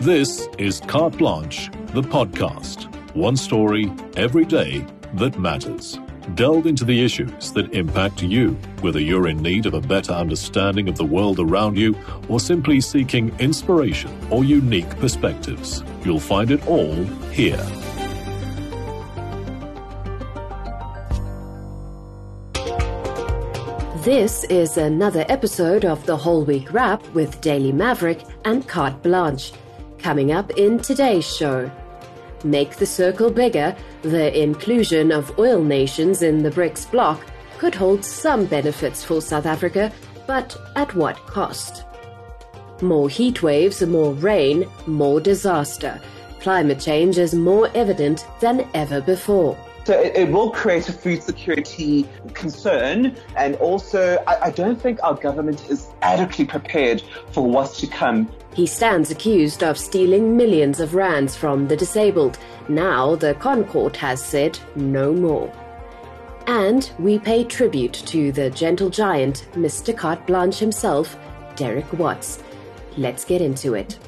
This is Carte Blanche, the podcast. One story, every day, that matters. Delve into the issues that impact you, whether you're in need of a better understanding of the world around you or simply seeking inspiration or unique perspectives. You'll find it all here. This is another episode of the Whole Week Wrap with Daily Maverick and Carte Blanche. Coming up in today's show: Make the circle bigger. The inclusion of oil nations in the BRICS bloc could hold some benefits for South Africa, but at what cost? More heat waves, more rain, more disaster. Climate change is more evident than ever before. So it will create a food security concern, and also I don't think our government is adequately prepared for what's to come. He stands accused of stealing millions of rands from the disabled. Now the Concord has said no more. And we pay tribute to the gentle giant, Mr. Carte Blanche himself, Derek Watts. Let's get into it.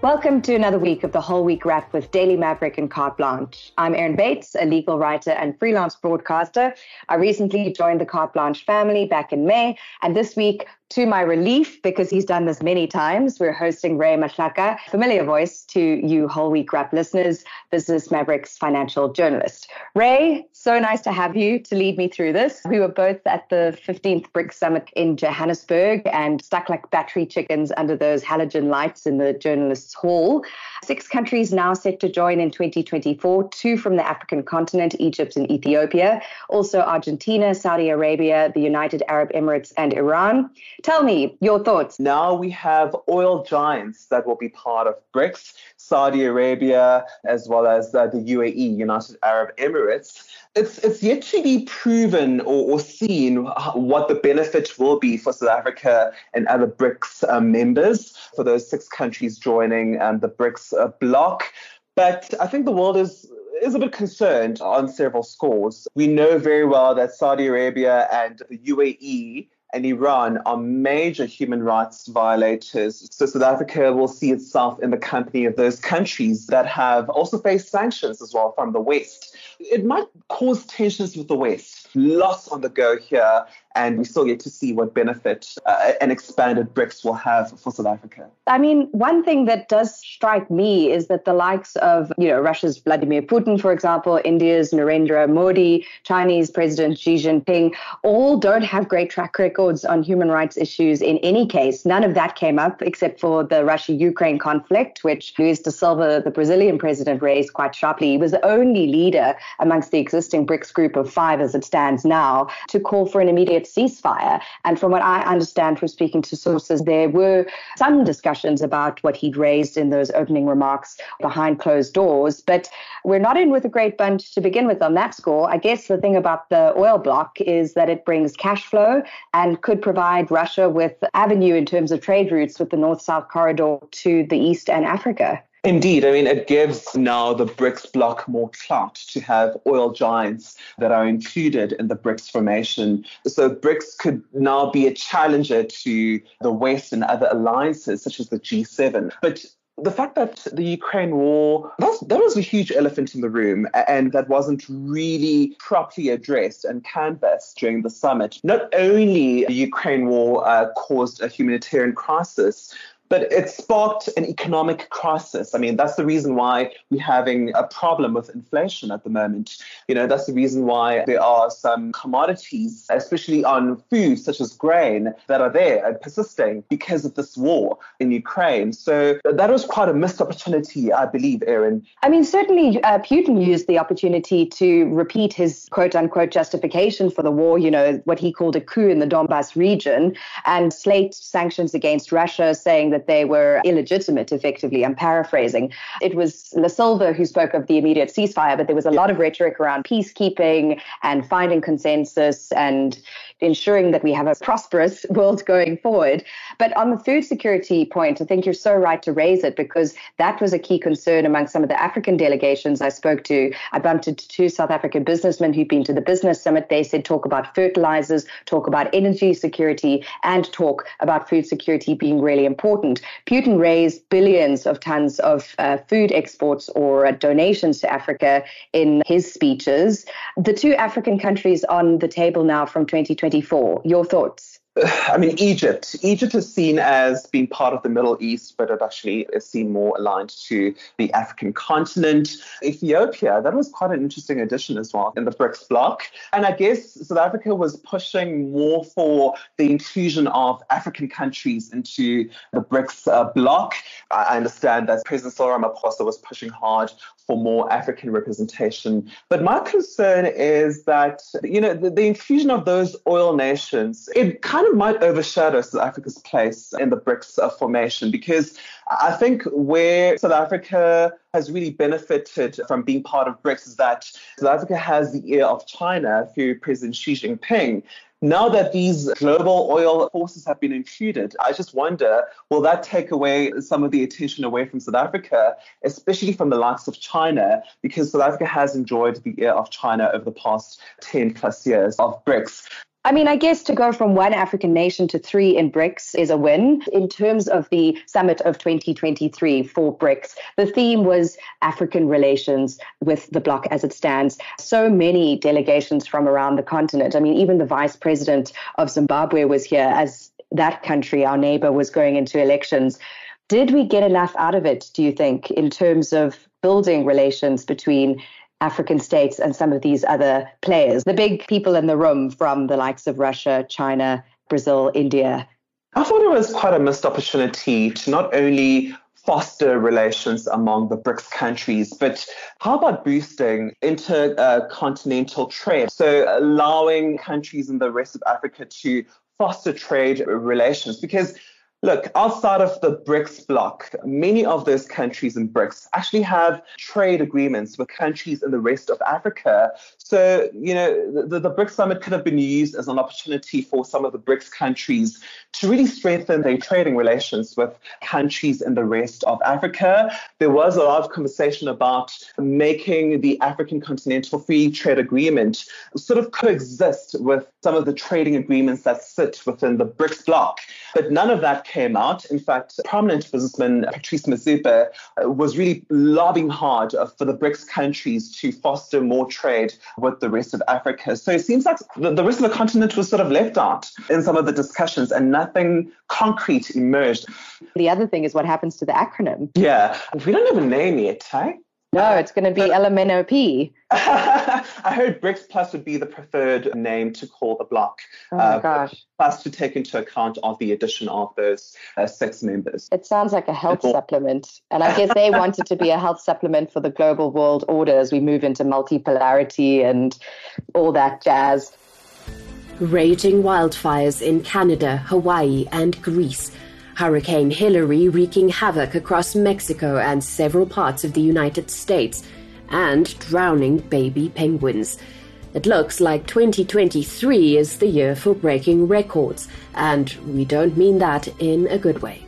Welcome to another week of the Whole Week Wrap with Daily Maverick and Carte Blanche. I'm Aaron Bates, a legal writer and freelance broadcaster. I recently joined the Carte Blanche family back in May, and this week, to my relief, because he's done this many times, we're hosting Ray Mashaka, familiar voice to you Whole Week Wrap listeners, Business Mavericks financial journalist. Ray, so nice to have you to lead me through this. We were both at the 15th BRICS Summit in Johannesburg and stuck like battery chickens under those halogen lights in the journalists' hall. 6 countries now set to join in 2024, 2 from the African continent, Egypt and Ethiopia, also Argentina, Saudi Arabia, the United Arab Emirates and Iran. Tell me your thoughts. Now we have oil giants that will be part of BRICS, Saudi Arabia, as well as the UAE, United Arab Emirates. It's yet to be proven or seen what the benefit will be for South Africa and other BRICS members, for those 6 countries joining the BRICS bloc. But I think the world is a bit concerned on several scores. We know very well that Saudi Arabia and the UAE and Iran are major human rights violators. So South Africa will see itself in the company of those countries that have also faced sanctions as well from the West. It might cause tensions with the West. Lots on the go here, and we still get to see what benefit an expanded BRICS will have for South Africa. I mean, one thing that does strike me is that the likes of, Russia's Vladimir Putin, for example, India's Narendra Modi, Chinese President Xi Jinping, all don't have great track records on human rights issues in any case. None of that came up except for the Russia-Ukraine conflict, which Luis de Silva, the Brazilian president, raised quite sharply. He was the only leader amongst the existing BRICS group of 5 as it stands now to call for an immediate ceasefire. And from what I understand from speaking to sources, there were some discussions about what he'd raised in those opening remarks behind closed doors. But we're not in with a great bunch to begin with on that score. I guess the thing about the oil bloc is that it brings cash flow and could provide Russia with avenue in terms of trade routes with the North-South corridor to the East and Africa. Indeed. I mean, it gives now the BRICS bloc more clout to have oil giants that are included in the BRICS formation. So BRICS could now be a challenger to the West and other alliances such as the G7. But the fact that the Ukraine war, that was a huge elephant in the room, and that wasn't really properly addressed and canvassed during the summit. Not only the Ukraine war caused a humanitarian crisis, but it sparked an economic crisis. I mean, that's the reason why we're having a problem with inflation at the moment. That's the reason why there are some commodities, especially on food, such as grain, that are there and persisting because of this war in Ukraine. So that was quite a missed opportunity, I believe, Aaron. I mean, certainly Putin used the opportunity to repeat his quote unquote justification for the war, what he called a coup in the Donbass region, and slate sanctions against Russia, saying that they were illegitimate, effectively. I'm paraphrasing. It was La Silva who spoke of the immediate ceasefire, but there was a lot of rhetoric around peacekeeping and finding consensus and ensuring that we have a prosperous world going forward. But on the food security point, I think you're so right to raise it, because that was a key concern among some of the African delegations I spoke to. I bumped into two South African businessmen who'd been to the business summit. They said, talk about fertilizers, talk about energy security, and talk about food security being really important. Putin raised billions of tons of food exports or donations to Africa in his speeches. The two African countries on the table now from 2024, your thoughts? I mean, Egypt is seen as being part of the Middle East, but it actually is seen more aligned to the African continent. Ethiopia, that was quite an interesting addition as well in the BRICS bloc. And I guess South Africa was pushing more for the inclusion of African countries into the BRICS bloc. I understand that President Cyril Ramaphosa was pushing hard for more African representation. But my concern is that, you know, the inclusion of those oil nations, it kind of might overshadow South Africa's place in the BRICS formation, because I think where South Africa has really benefited from being part of BRICS is that South Africa has the ear of China through President Xi Jinping. Now that these global oil forces have been included, I just wonder, will that take away some of the attention away from South Africa, especially from the likes of China, because South Africa has enjoyed the ear of China over the past 10 plus years of BRICS. I mean, I guess to go from one African nation to three in BRICS is a win. In terms of the summit of 2023 for BRICS, the theme was African relations with the bloc as it stands. So many delegations from around the continent. I mean, even the vice president of Zimbabwe was here as that country, our neighbor, was going into elections. Did we get enough out of it, do you think, in terms of building relations between African states and some of these other players, the big people in the room from the likes of Russia, China, Brazil, India? I thought it was quite a missed opportunity to not only foster relations among the BRICS countries, but how about boosting intercontinental trade? So allowing countries in the rest of Africa to foster trade relations, because look, outside of the BRICS bloc, many of those countries in BRICS actually have trade agreements with countries in the rest of Africa. So, you know, the BRICS summit could have been used as an opportunity for some of the BRICS countries to really strengthen their trading relations with countries in the rest of Africa. There was a lot of conversation about making the African Continental Free Trade Agreement sort of coexist with some of the trading agreements that sit within the BRICS bloc. But none of that came out. In fact, prominent businessman Patrice Mzube was really lobbying hard for the BRICS countries to foster more trade with the rest of Africa. So it seems like the rest of the continent was sort of left out in some of the discussions and nothing concrete emerged. The other thing is what happens to the acronym. Yeah. We don't have a name yet, eh? No, it's going to be LMNOP. I heard BRICS Plus would be the preferred name to call the bloc. Oh, my gosh. Plus to take into account of the addition of those six members. It sounds like a health supplement. And I guess they want it to be a health supplement for the global world order as we move into multipolarity and all that jazz. Raging wildfires in Canada, Hawaii, and Greece. Hurricane Hillary wreaking havoc across Mexico and several parts of the United States, and drowning baby penguins. It looks like 2023 is the year for breaking records, and we don't mean that in a good way.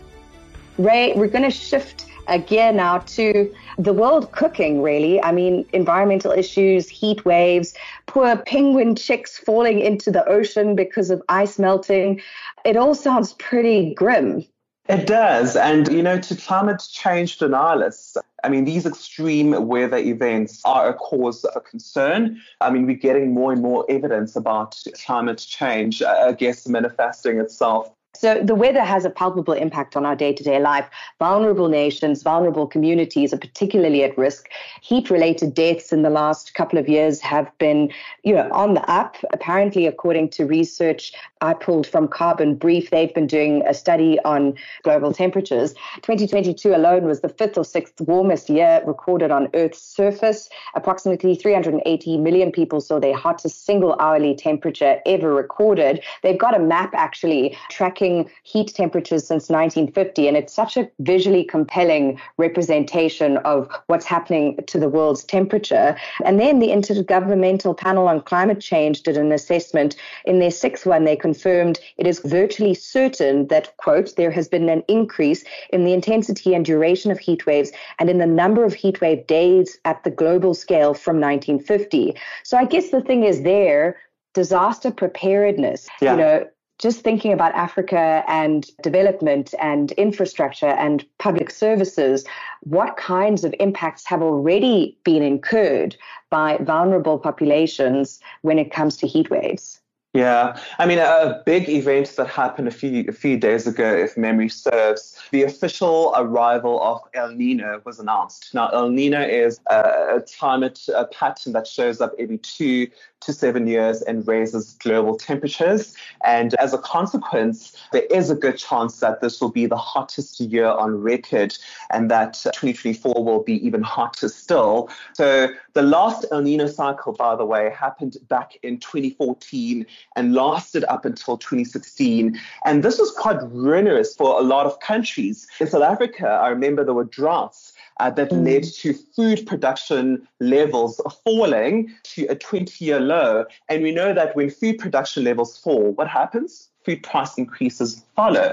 Ray, we're going to shift gear now to the world cooking, really. I mean, environmental issues, heat waves, poor penguin chicks falling into the ocean because of ice melting. It all sounds pretty grim. It does. And, you know, to climate change denialists, I mean, these extreme weather events are a cause for concern. I mean, we're getting more and more evidence about climate change, I guess, manifesting itself. So the weather has a palpable impact on our day-to-day life. Vulnerable nations, vulnerable communities are particularly at risk. Heat-related deaths in the last couple of years have been, you know, on the up. Apparently, according to research I pulled from Carbon Brief. They've been doing a study on global temperatures. 2022 alone was the fifth or sixth warmest year recorded on Earth's surface. Approximately 380 million people saw their hottest single hourly temperature ever recorded. They've got a map actually tracking heat temperatures since 1950, and it's such a visually compelling representation of what's happening to the world's temperature. And then the Intergovernmental Panel on Climate Change did an assessment. In their sixth one, they confirmed it is virtually certain that, quote, there has been an increase in the intensity and duration of heat waves and in the number of heat wave days at the global scale from 1950. So I guess the thing is there, disaster preparedness, you know, just thinking about Africa and development and infrastructure and public services, what kinds of impacts have already been incurred by vulnerable populations when it comes to heat waves? Yeah, I mean, a big event that happened a few days ago, if memory serves, the official arrival of El Nino was announced. Now, El Nino is a climate pattern that shows up every 2 to 7 years and raises global temperatures. And as a consequence, there is a good chance that this will be the hottest year on record and that 2024 will be even hotter still. So the last El Nino cycle, by the way, happened back in 2014 and lasted up until 2016. And this was quite ruinous for a lot of countries. In South Africa, I remember there were droughts that led to food production levels falling to a 20-year low. And we know that when food production levels fall, what happens? Food price increases follow.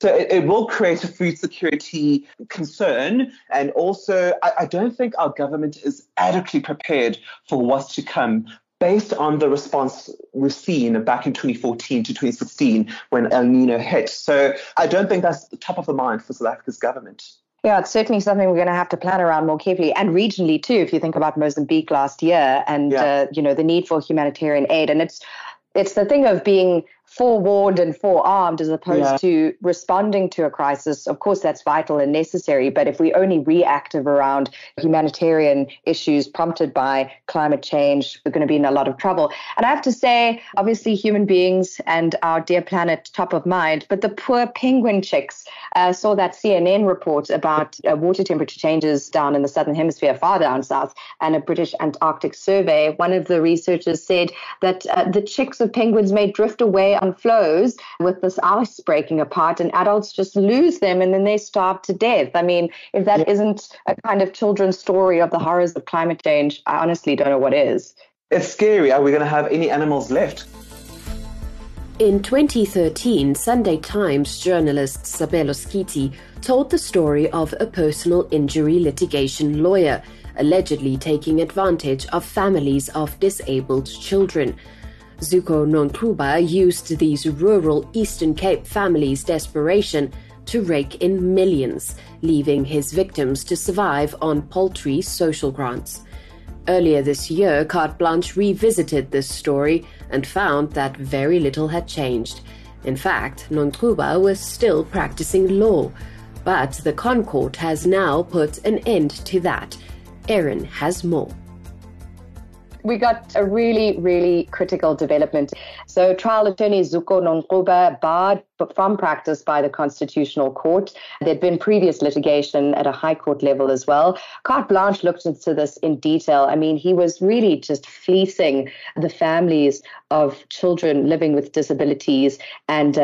So it will create a food security concern. And also, I don't think our government is adequately prepared for what's to come, based on the response we've seen back in 2014 to 2016 when El Nino hit. So I don't think that's the top of the mind for South Africa's government. Yeah, it's certainly something we're going to have to plan around more carefully, and regionally too, if you think about Mozambique last year and, you know, the need for humanitarian aid. And it's the thing of being forewarned and forearmed as opposed to responding to a crisis. Of course, that's vital and necessary. But if we only reactive around humanitarian issues prompted by climate change, we're going to be in a lot of trouble. And I have to say, obviously, human beings and our dear planet top of mind. But the poor penguin chicks saw that CNN report about water temperature changes down in the Southern Hemisphere, far down south, and a British Antarctic survey. One of the researchers said that the chicks of penguins may drift away on floes with this ice breaking apart, and adults just lose them and then they starve to death. I mean, if that isn't a kind of children's story of the horrors of climate change, I honestly don't know what is. It's scary. Are we going to have any animals left? In 2013, Sunday Times journalist Sabelo Skiti told the story of a personal injury litigation lawyer allegedly taking advantage of families of disabled children. Zuko Nonxuba used these rural Eastern Cape families' desperation to rake in millions, leaving his victims to survive on paltry social grants. Earlier this year, Carte Blanche revisited this story and found that very little had changed. In fact, Nonxuba was still practicing law. But the Concord has now put an end to that. Aaron has more. We got a really, really critical development. So trial attorney Zuko Nonxuba barred from practice by the Constitutional Court. There'd been previous litigation at a high court level as well. Carte Blanche looked into this in detail. I mean, he was really just fleecing the families of children living with disabilities and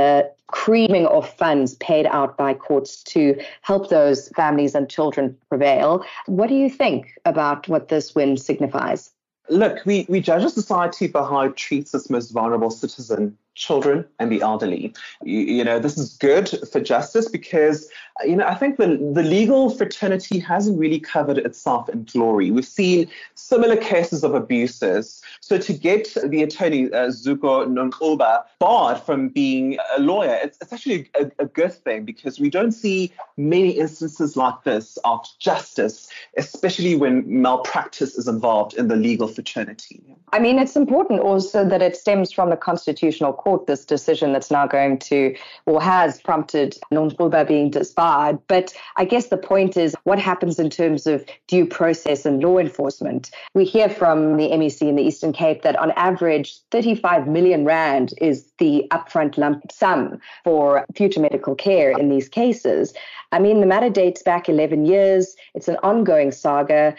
creaming off funds paid out by courts to help those families and children prevail. What do you think about what this win signifies? Look, we judge a society by how it treats its most vulnerable citizen, children and the elderly. You know, this is good for justice because, you know, I think the legal fraternity hasn't really covered itself in glory. We've seen similar cases of abuses. So to get the attorney, Zuko Nonxuba, barred from being a lawyer, it's actually a good thing because we don't see many instances like this of justice, especially when malpractice is involved in the legal fraternity. I mean, it's important also that it stems from the Constitutional court this decision that's now going to, or has prompted Nonxuba being disbarred. But I guess the point is what happens in terms of due process and law enforcement. We hear from the MEC in the Eastern Cape that on average 35 million rand is the upfront lump sum for future medical care in these cases. I mean, the matter dates back 11 years. It's an ongoing saga.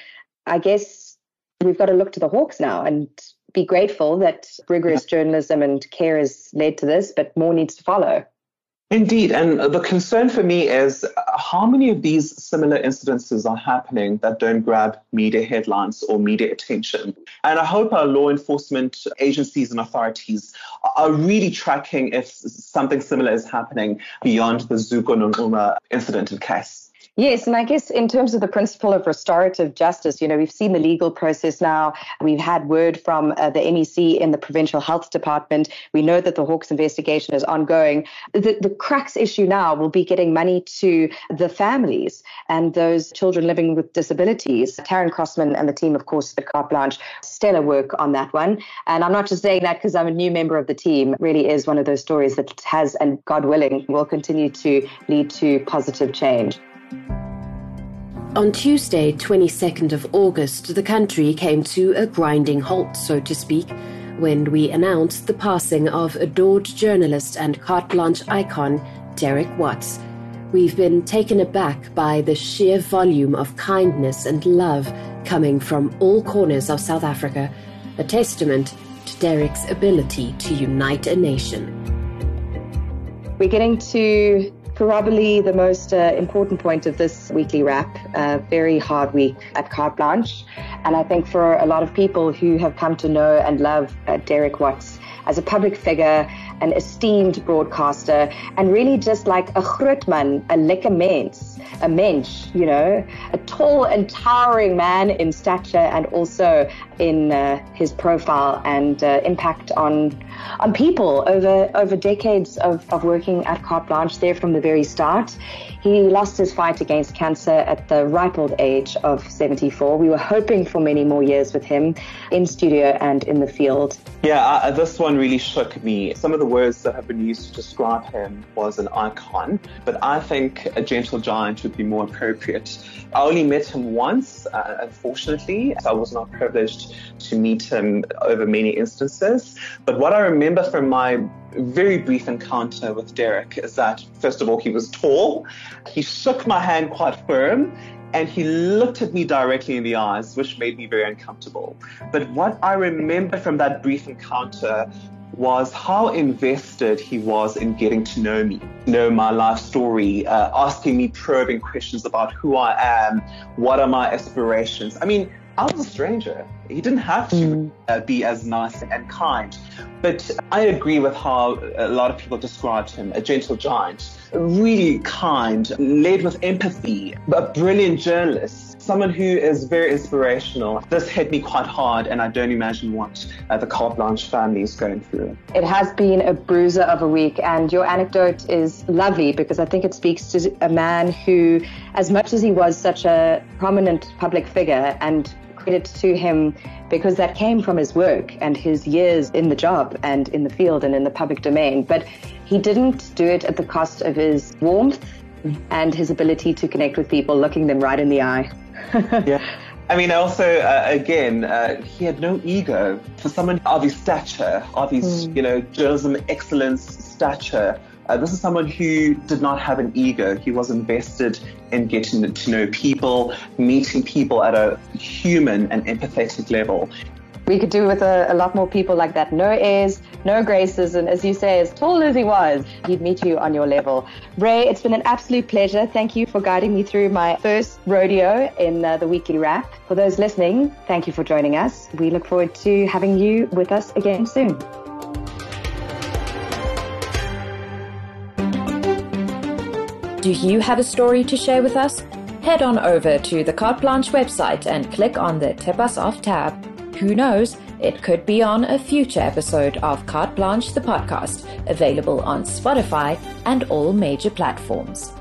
I guess we've got to look to the hawks now and be grateful that rigorous journalism and care has led to this, but more needs to follow. Indeed. And the concern for me is how many of these similar incidences are happening that don't grab media headlines or media attention. And I hope our law enforcement agencies and authorities are really tracking if something similar is happening beyond the Zuko Nonxuba incident and case. Yes, and I guess in terms of the principle of restorative justice, you know, we've seen the legal process now. We've had word from the MEC in the Provincial Health Department. We know that the Hawks investigation is ongoing. The crux issue now will be getting money to the families and those children living with disabilities. Taryn Crossman and the team, of course, at Carte Blanche, stellar work on that one. And I'm not just saying that because I'm a new member of the team. It really is one of those stories that has, and God willing, will continue to lead to positive change. On Tuesday, 22nd of August, the country came to a grinding halt, so to speak, when we announced the passing of adored journalist and Carte Blanche icon, Derek Watts. We've been taken aback by the sheer volume of kindness and love coming from all corners of South Africa, a testament to Derek's ability to unite a nation. We're getting to probably the most important point of this weekly wrap, a very hard week at Carte Blanche. And I think for a lot of people who have come to know and love Derek Watts as a public figure, an esteemed broadcaster, and really just like a groot man, a lekker mens, a mensch, you know, a tall and towering man in stature and also in his profile and impact on people over decades of working at Carte Blanche there from the very start. He lost his fight against cancer at the ripe old age of 74. We were hoping for many more years with him in studio and in the field. Yeah, this one really shook me. Some of the words that have been used to describe him was an icon, but I think a gentle giant would be more appropriate. I only met him once, unfortunately, so I was not privileged to meet him over many instances. But what I remember from my very brief encounter with Derek is that, first of all, he was tall, he shook my hand quite firm, and he looked at me directly in the eyes, which made me very uncomfortable. But what I remember from that brief encounter was how invested he was in getting to know me, know my life story, asking me probing questions about who I am, what are my aspirations. I mean, I was a stranger. He didn't have to be as nice and kind. But I agree with how a lot of people described him, a gentle giant, really kind, led with empathy, a brilliant journalist, someone who is very inspirational. This hit me quite hard, and I don't imagine what the Carte Blanche family is going through. It has been a bruiser of a week, and your anecdote is lovely because I think it speaks to a man who, as much as he was such a prominent public figure, and credit to him because that came from his work and his years in the job and in the field and in the public domain, but he didn't do it at the cost of his warmth and his ability to connect with people, looking them right in the eye. Yeah. I mean, also, he had no ego. For someone of his stature, of his, journalism excellence stature, this is someone who did not have an ego. He was invested in getting to know people, meeting people at a human and empathetic level. We could do with a lot more people like that. No airs, no graces, and as you say, as tall as he was, he'd meet you on your level. Ray, it's been an absolute pleasure. Thank you for guiding me through my first rodeo in the Weekly Wrap. For those listening, thank you for joining us. We look forward to having you with us again soon. Do you have a story to share with us? Head on over to the Carte Blanche website and click on the Tip Us Off tab. Who knows, it could be on a future episode of Carte Blanche the podcast, available on Spotify and all major platforms.